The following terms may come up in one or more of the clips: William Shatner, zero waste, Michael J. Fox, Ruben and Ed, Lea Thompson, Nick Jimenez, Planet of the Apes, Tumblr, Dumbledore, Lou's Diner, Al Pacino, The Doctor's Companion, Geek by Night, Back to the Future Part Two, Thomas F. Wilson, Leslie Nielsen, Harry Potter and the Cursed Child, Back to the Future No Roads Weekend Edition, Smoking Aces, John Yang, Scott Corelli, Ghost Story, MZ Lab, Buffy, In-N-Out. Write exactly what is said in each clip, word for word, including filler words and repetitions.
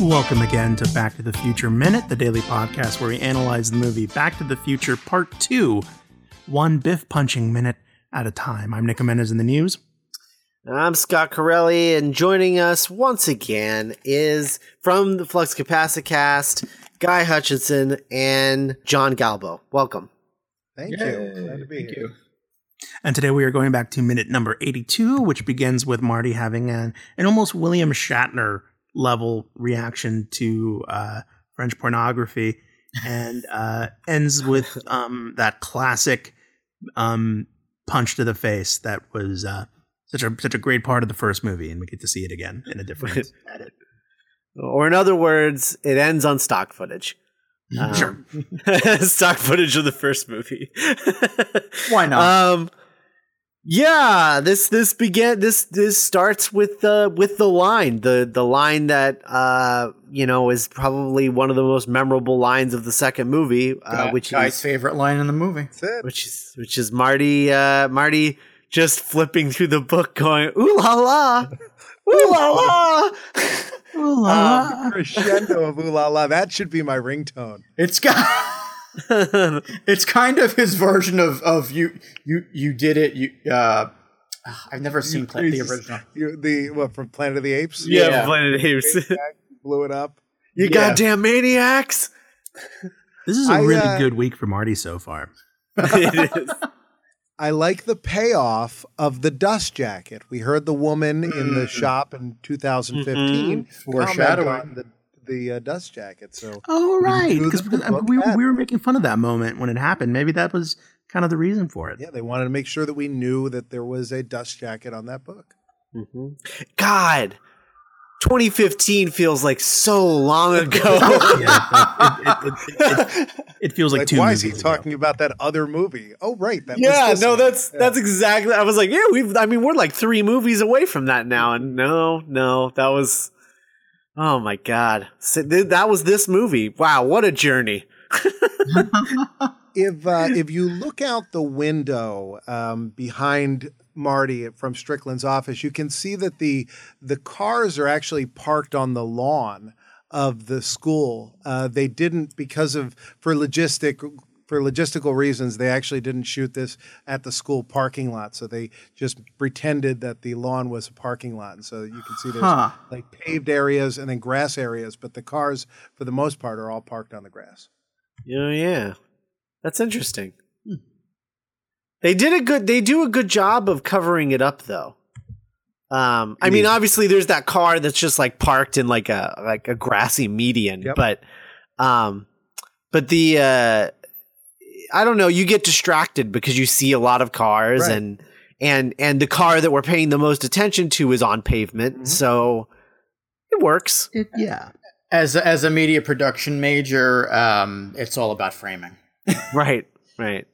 Welcome again to Back to the Future Minute, the daily podcast where we analyze the movie Back to the Future Part Two, one Biff punching minute at a time. I'm Nick Jimenez in the news. I'm Scott Corelli, and joining us once again is, from the Flux Capacity cast, Guy Hutchinson and John Galbo. Welcome. Thank Yay. you. Glad to be Thank here. You. And today we are going back to minute number eighty-two, which begins with Marty having an, an almost William Shatner level reaction to uh, French pornography, and uh, ends with um, that classic um, punch to the face that was uh, such a such a great part of the first movie, and we get to see it again in a different edit. Or in other words, it ends on stock footage. Um, sure. Stock footage of the first movie. Why not? Um, yeah, this this began this this starts with the uh, with the line the the line that uh you know is probably one of the most memorable lines of the second movie, uh, yeah, which Guy's is favorite line in the movie. That's it. Which is which is Marty uh, Marty just flipping through the book, going ooh la la, ooh la la. Ooh la la. Um, crescendo of ooh la la. That should be my ringtone. It's got. It's kind of his version of, of you you you did it. You uh, I've never seen you, the original. You, the what from Planet of the Apes? Yeah, yeah. Planet of the Apes. Blew it up. You yeah. goddamn maniacs! This is a I, really uh, good week for Marty so far. It is. I like the payoff of the dust jacket. We heard the woman mm. in the shop in two thousand fifteen mm-hmm. foreshadowing the, the uh, dust jacket. So, oh right, because we, we, we were making fun of that moment when it happened. Maybe that was kind of the reason for it. Yeah, they wanted to make sure that we knew that there was a dust jacket on that book. Mm-hmm. God, twenty fifteen feels like so long ago. Yeah, it, it, it, it, it feels like, like two why movies is he ago. Talking about that other movie? Oh, right. That yeah, was no, one. that's yeah. that's exactly. I was like, yeah, we've. I mean, we're like three movies away from that now, and no, no, that was. Oh my God, so th- that was this movie. Wow, what a journey. If uh, if you look out the window um, behind Marty from Strickland's office, you can see that the the cars are actually parked on the lawn of the school. Uh, they didn't because of for logistic for logistical reasons. They actually didn't shoot this at the school parking lot, so they just pretended that the lawn was a parking lot. And so you can see there's huh. like paved areas and then grass areas, but the cars for the most part are all parked on the grass. Oh yeah, that's interesting. They did a good. They do a good job of covering it up, though. Um, I mean, obviously, there's that car that's just like parked in like a like a grassy median, yep. but, um, but the uh, I don't know. You get distracted because you see a lot of cars, right. and and and the car that we're paying the most attention to is on pavement, mm-hmm. so it works. It, yeah. As as a media production major, um, it's all about framing. Right. Right.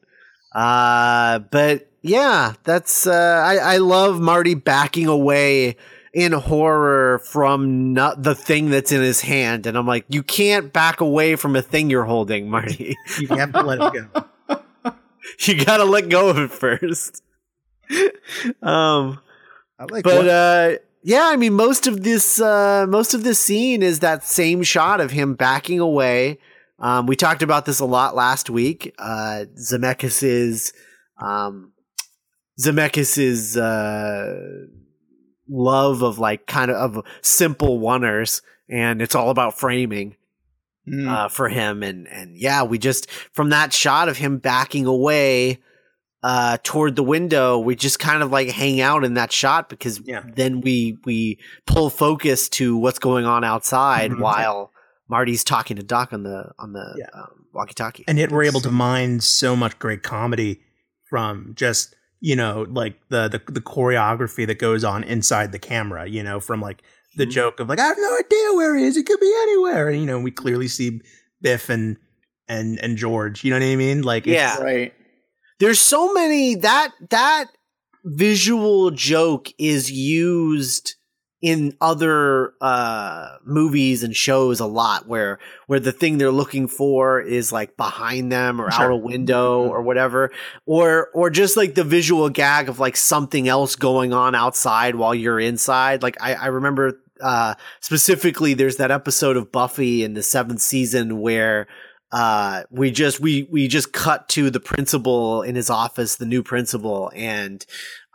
Uh, but yeah, that's, uh, I, I love Marty backing away in horror from not the thing that's in his hand. And I'm like, you can't back away from a thing you're holding, Marty. You have to let it go. You gotta let go of it first. Um, I like but, what? uh, yeah, I mean, most of this, uh, most of this scene is that same shot of him backing away. Um, we talked about this a lot last week. Uh, Zemeckis' um, Zemeckis' uh, love of like kind of, of simple oneers, and it's all about framing mm. uh, for him. And and yeah, we just from that shot of him backing away uh, toward the window, we just kind of like hang out in that shot because yeah. then we we pull focus to what's going on outside mm-hmm. while. Marty's talking to Doc on the on the yeah. um, walkie-talkie, and yet we're able to mine so much great comedy from just you know like the the, the choreography that goes on inside the camera. You know, from like the mm-hmm. joke of like I have no idea where he is; it could be anywhere. And you know, we clearly see Biff and and and George. You know what I mean? Like, yeah, it's, right. There's so many that that visual joke is used. In other uh, movies and shows a lot where where the thing they're looking for is like behind them or sure. out a window mm-hmm. or whatever. Or or just like the visual gag of like something else going on outside while you're inside. Like I, I remember uh, specifically, there's that episode of Buffy in the seventh season where uh, we just we we just cut to the principal in his office, the new principal, and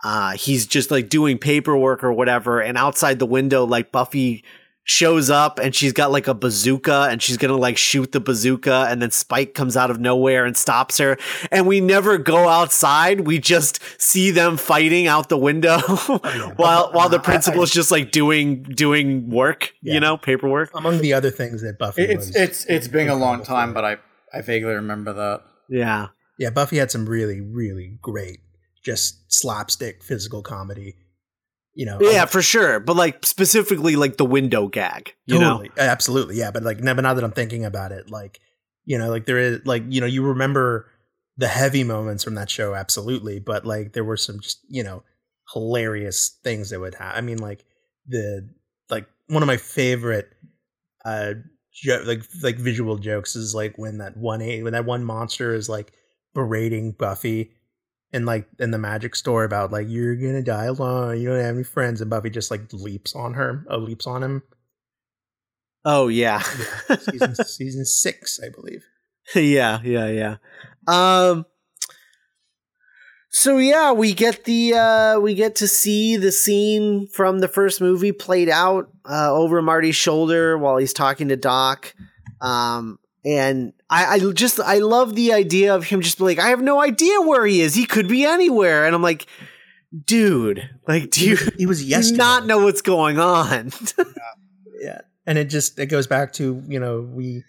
uh, he's just like doing paperwork or whatever. And outside the window, like Buffy shows up and she's got like a bazooka and she's gonna like shoot the bazooka, and then Spike comes out of nowhere and stops her, and we never go outside. We just see them fighting out the window while while the principal's just like doing doing work, yeah. you know, paperwork. Among the other things that Buffy it's was, it's it's been a long time, but I I vaguely remember that. Yeah, yeah. Buffy had some really really great just slapstick physical comedy. You know, yeah, um, for sure. But like specifically like the window gag, you totally, know, absolutely. Yeah. But like now, but now that I'm thinking about it, like, you know, like there is like, you know, you remember the heavy moments from that show. Absolutely. But like there were some just, you know, hilarious things that would happen. I mean, like the like one of my favorite uh, jo- like like visual jokes is like when that one when that one monster is like berating Buffy. And like in the magic store about like you're gonna die alone, you don't have any friends, and Buffy just like leaps on her, oh, leaps on him. Oh yeah, yeah. Season, season six, I believe. Yeah, yeah, yeah. Um, so yeah, we get the uh, we get to see the scene from the first movie played out uh, over Marty's shoulder while he's talking to Doc. Um, And I, I just, I love the idea of him just like, I have no idea where he is. He could be anywhere. And I'm like, dude, like, do you he was yesterday. not know what's going on? Yeah. yeah. And it just, it goes back to, you know, we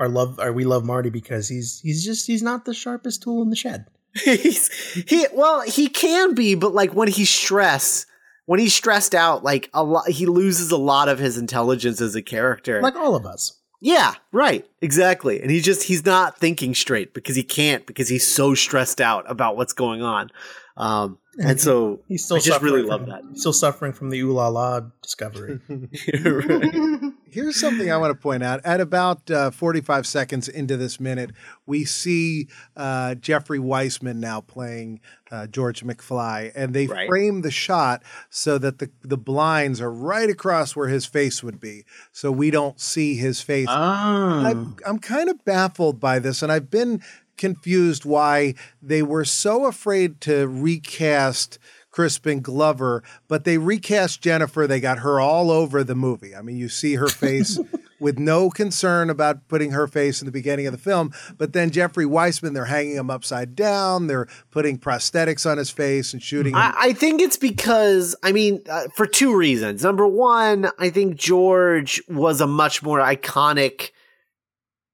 are love, or we love Marty because he's, he's just, he's not the sharpest tool in the shed. he's, he, well, he can be, but like when he's stressed, when he's stressed out, like a lot, he loses a lot of his intelligence as a character. Like all of us. Yeah, right. Exactly. And he just, he's not thinking straight because he can't, because he's so stressed out about what's going on. Um, and, and so he's still I just really love that. Still suffering from the ooh la la discovery. Right. Here's something I want to point out. At about uh, forty-five seconds into this minute, we see uh, Jeffrey Weissman now playing uh, George McFly, and they right. frame the shot so that the, the blinds are right across where his face would be, so we don't see his face. Oh. I'm, I'm kind of baffled by this, and I've been confused why they were so afraid to recast Crispin Glover, but they recast Jennifer. They got her all over the movie. I mean, you see her face with no concern about putting her face in the beginning of the film, but then Jeffrey Weissman, they're hanging him upside down. They're putting prosthetics on his face and shooting him. I, I think it's because, I mean, uh, for two reasons. Number one, I think George was a much more iconic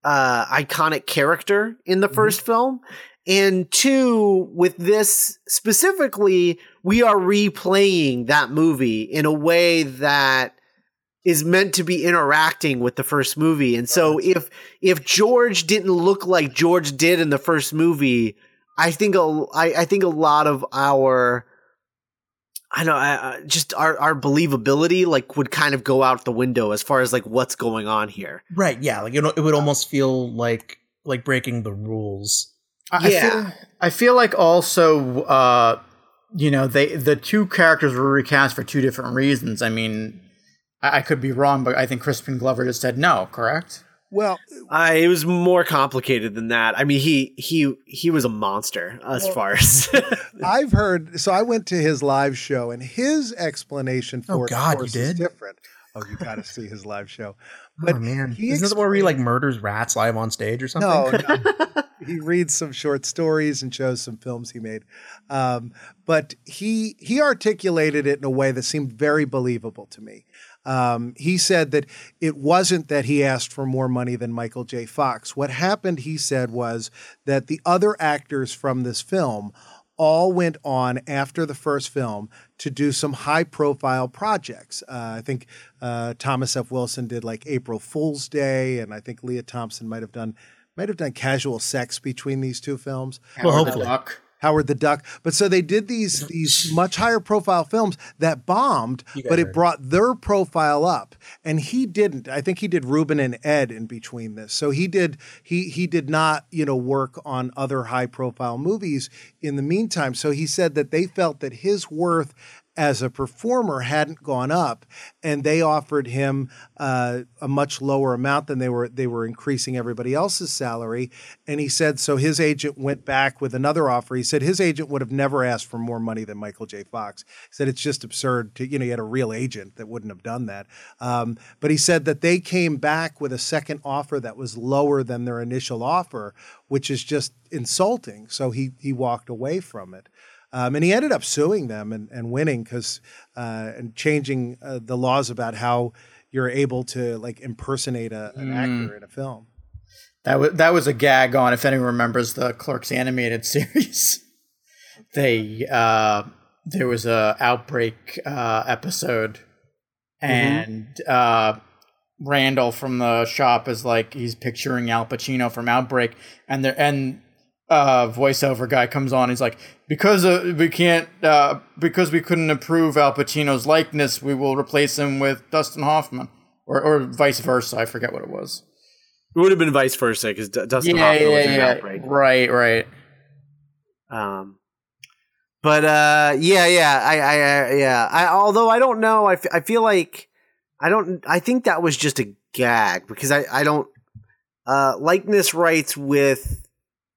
Uh, iconic character in the first mm-hmm. film, and two, with this specifically, we are replaying that movie in a way that is meant to be interacting with the first movie. And so if if George didn't look like George did in the first movie, I think a, I, I think a lot of our I don't know, just our, our believability like would kind of go out the window as far as like what's going on here. Right. Yeah. Like it, it would almost feel like like breaking the rules. I, yeah. I feel, I feel like also, uh, you know, they the two characters were recast for two different reasons. I mean, I, I could be wrong, but I think Crispin Glover just said no, correct? Well, uh, it was more complicated than that. I mean, he he he was a monster as well, far as I've heard. So I went to his live show, and his explanation for oh god, you did different. Oh, you got to see his live show. But oh man, he isn't it where he like murders rats live on stage or something? No, no. He reads some short stories and shows some films he made. Um, but he he articulated it in a way that seemed very believable to me. Um, he said that it wasn't that he asked for more money than Michael J. Fox. What happened, he said, was that the other actors from this film all went on after the first film to do some high-profile projects. Uh, I think uh, Thomas F. Wilson did like April Fool's Day, and I think Lea Thompson might have done might have done Casual Sex between these two films. Well, Howard hopefully. The Duck. Howard the Duck. But so they did these these much higher profile films that bombed, but it brought their profile up. And he didn't. I think he did Ruben and Ed in between this. So he did he he did not, you know, work on other high profile movies in the meantime. So he said that they felt that his worth as a performer hadn't gone up, and they offered him uh, a much lower amount than they were, they were increasing everybody else's salary. And he said, so his agent went back with another offer. He said his agent would have never asked for more money than Michael J. Fox. He said it's just absurd to, you know, he had a real agent that wouldn't have done that. Um, but he said that they came back with a second offer that was lower than their initial offer, which is just insulting. So he, he walked away from it. Um, and he ended up suing them and, and winning because uh, and changing uh, the laws about how you're able to like impersonate a, an mm. actor in a film. That was that was a gag on, if anyone remembers the Clerks animated series. they uh, there was a Outbreak uh, episode, and mm-hmm. uh, Randall from the shop is like, he's picturing Al Pacino from Outbreak, and there and. Uh, voiceover guy comes on. He's like, because uh, we can't, uh, because we couldn't approve Al Pacino's likeness, we will replace him with Dustin Hoffman, or or vice versa. I forget what it was. It would have been vice versa because D- Dustin yeah, Hoffman yeah, was yeah, an yeah. Outbreak. Right, right. Um, but uh, yeah, yeah, I, I, I yeah. I, although I don't know, I, f- I feel like I don't. I think that was just a gag because I, I don't uh, likeness rights with.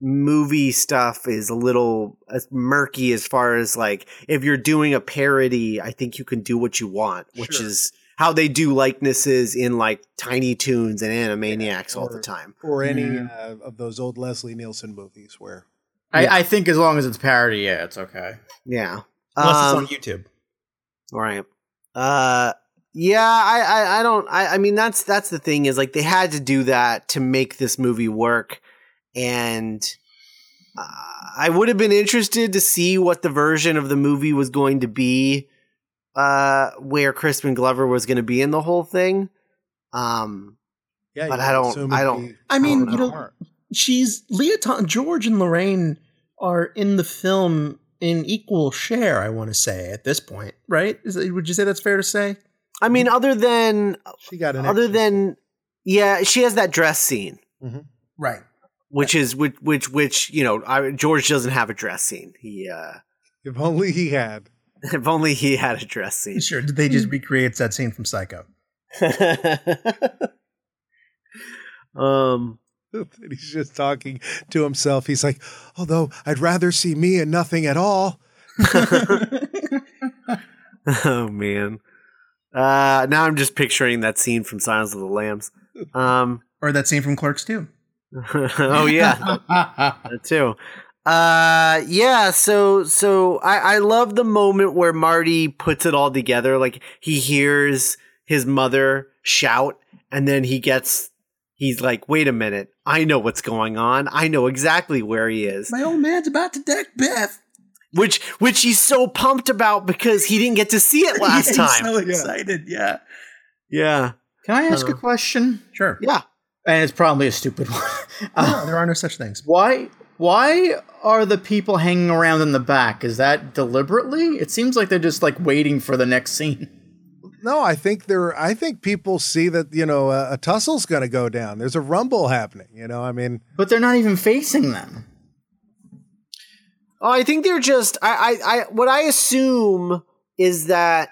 Movie stuff is a little murky as far as like if you're doing a parody, I think you can do what you want, which sure. is how they do likenesses in like Tiny Toons and Animaniacs yeah, or, all the time, or any mm-hmm. uh, of those old Leslie Nielsen movies. Where I, yeah. I think as long as it's parody, yeah, it's okay. Yeah, unless um, it's on YouTube. All right. Uh, yeah, I, I, I don't. I, I mean, that's that's the thing is like they had to do that to make this movie work. And uh, I would have been interested to see what the version of the movie was going to be, uh, where Crispin Glover was going to be in the whole thing. Um, yeah, but I don't, I don't, I mean, you know, she's Lea Thompson, George and Lorraine are in the film in equal share. I want to say at this point, right? Is that, would you say that's fair to say? I mean, other than she got an other action. than yeah, she has that dress scene, mm-hmm. right? Which is which, which, which you know, I, George doesn't have a dress scene. He, uh, if only he had. If only he had a dress scene. Sure, did they just recreate that scene from Psycho? um, he's just talking to himself. He's like, although I'd rather see me and nothing at all. Oh man! Uh, now I'm just picturing that scene from Silence of the Lambs, um, or that scene from Clerks two. Oh yeah, that, that too. Uh, yeah. So, so I, I love the moment where Marty puts it all together. Like he hears his mother shout, and then he gets. He's like, "Wait a minute! I know what's going on. I know exactly where he is. My old man's about to deck Beth." Which, which he's so pumped about because he didn't get to see it last yeah, time. He's so excited! Yeah, yeah. Can I ask uh, a question? Sure. Yeah. And it's probably a stupid one. Uh, no, there are no such things. Why Why are the people hanging around in the back? Is that deliberately? It seems like they're just like waiting for the next scene. No, I think they're. I think people see that, you know, a, a tussle's going to go down. There's a rumble happening, you know, I mean. But they're not even facing them. Oh, I think they're just, I, I, I what I assume is that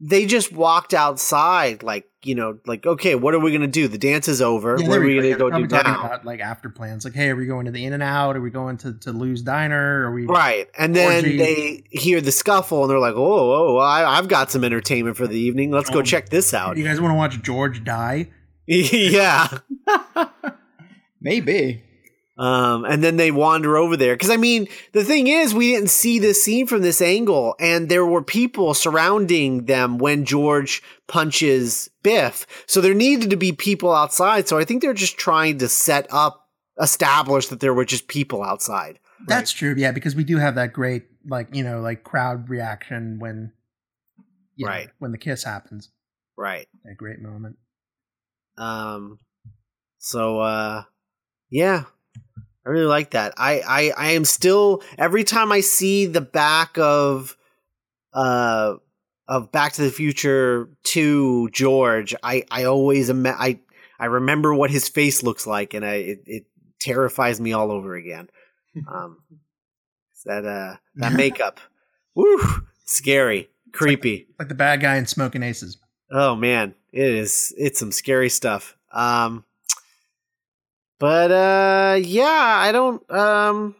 they just walked outside like, you know, like, okay, what are we going to do? The dance is over. Yeah, what are we going to go do now? About, like, after plans. Like, hey, are we going to the In-N-Out? Are we going to, to Lou's Diner? Are we right. And then orgy? They hear the scuffle, and they're like, oh, oh I, I've got some entertainment for the evening. Let's go um, check this out. You guys want to watch George die? Yeah. Maybe. Um, and then they wander over there. Because, I mean, the thing is, we didn't see this scene from this angle, and there were people surrounding them when George punches Biff. So there needed to be people outside. So I think they're just trying to set up, establish that there were just people outside. Right? That's true. Yeah, because we do have that great, like, you know, like crowd reaction when, you right. know, when the kiss happens. Right. That great moment. Um, so, uh, yeah. I really like that. I, I, I am still every time I see the back of uh of Back to the Future two George, I, I always am I I remember what his face looks like, and I it, it terrifies me all over again. Um, that uh that makeup, woo, scary. creepy. Like, like the bad guy in Smoking Aces. Oh man, it is. It's some scary stuff. Um, but uh, yeah, I don't. Um,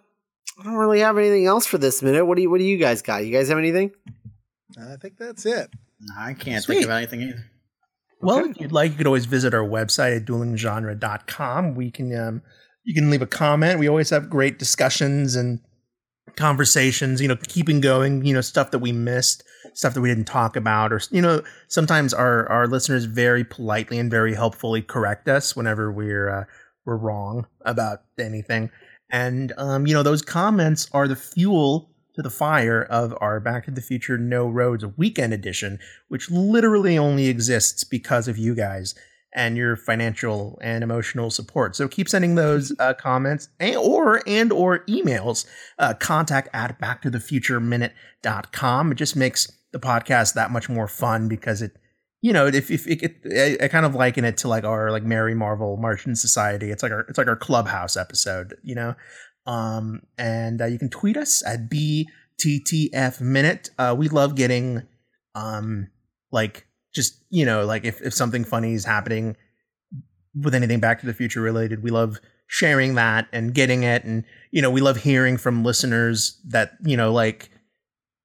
I don't really have anything else for this minute. What do you? What do you guys got? You guys have anything? I think that's it. I can't Sweet. think of anything either. Well, okay. If you'd like, you could always visit our website at dueling genre dot com. We can, um, you can leave a comment. We always have great discussions and conversations, you know, keeping going, you know, stuff that we missed, stuff that we didn't talk about, or, you know, sometimes our, our listeners very politely and very helpfully correct us whenever we're, uh, we're wrong about anything. And, um, you know, those comments are the fuel to the fire of our Back to the Future No Roads Weekend Edition, which literally only exists because of you guys and your financial and emotional support. So keep sending those uh, comments and or and or emails. Uh, contact at back to the future minute dot com. It just makes the podcast that much more fun because it, you know, if if it, it I, I kind of liken it to like our like Mary Marvel Martian Society. It's like our it's like our Clubhouse episode, you know. Um, and, uh, you can tweet us at B T T F Minute. Uh, we love getting, um, like just, you know, like if, if something funny is happening with anything Back to the Future related, we love sharing that and getting it. And, you know, we love hearing from listeners that, you know, like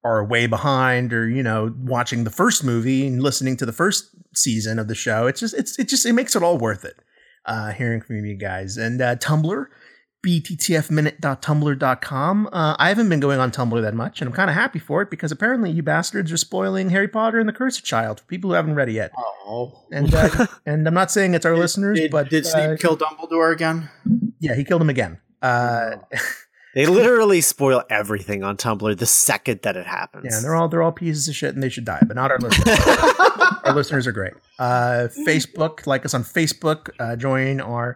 are way behind or, you know, watching the first movie and listening to the first season of the show. It's just, it's, it just, it makes it all worth it, uh, hearing from you guys. And, uh, Tumblr, b t t f minute dot tumblr dot com. Uh, I haven't been going on Tumblr that much, and I'm kind of happy for it because apparently you bastards are spoiling Harry Potter and the Cursed Child for people who haven't read it yet. Oh, and uh, and I'm not saying it's our did, listeners, did, but did uh, Snape kill Dumbledore again? Yeah, he killed him again. Uh, they literally spoil everything on Tumblr the second that it happens. Yeah, they're all they're all pieces of shit, and they should die, but not our listeners. Our listeners are great. Uh, Facebook, like us on Facebook. Uh, join our.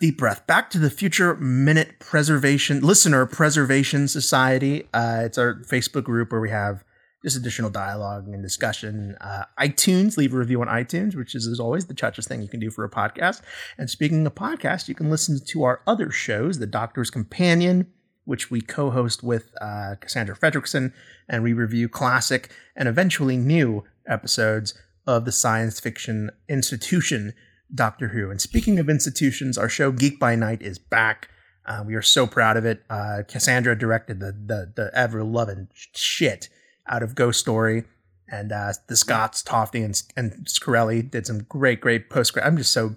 Deep breath. Back to the Future Minute Preservation Listener Preservation Society. Uh, it's our Facebook group where we have just additional dialogue and discussion. Uh, iTunes, leave a review on iTunes, which is as always the toughest thing you can do for a podcast. And speaking of podcasts, you can listen to our other shows, The Doctor's Companion, which we co-host with uh, Cassandra Fredrickson, and we review classic and eventually new episodes of the science fiction institution Doctor Who. And speaking of institutions, our show Geek by Night is back. Uh, we are so proud of it. Uh, Cassandra directed the the, the ever-loving shit out of Ghost Story, and uh, the Scots, Tofty, and, and Scarelli did some great, great post. I'm just so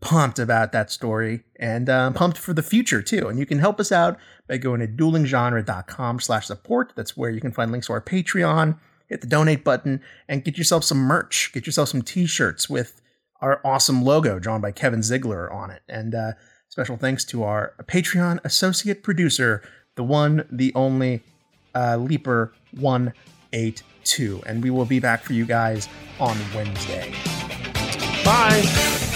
pumped about that story, and uh, pumped for the future, too. And you can help us out by going to dueling genre dot com slash support. That's where you can find links to our Patreon, hit the donate button, and get yourself some merch. Get yourself some t-shirts with our awesome logo drawn by Kevin Ziegler on it. And uh, special thanks to our Patreon associate producer, the one, the only, uh, Leaper one eighty-two. And we will be back for you guys on Wednesday. Bye!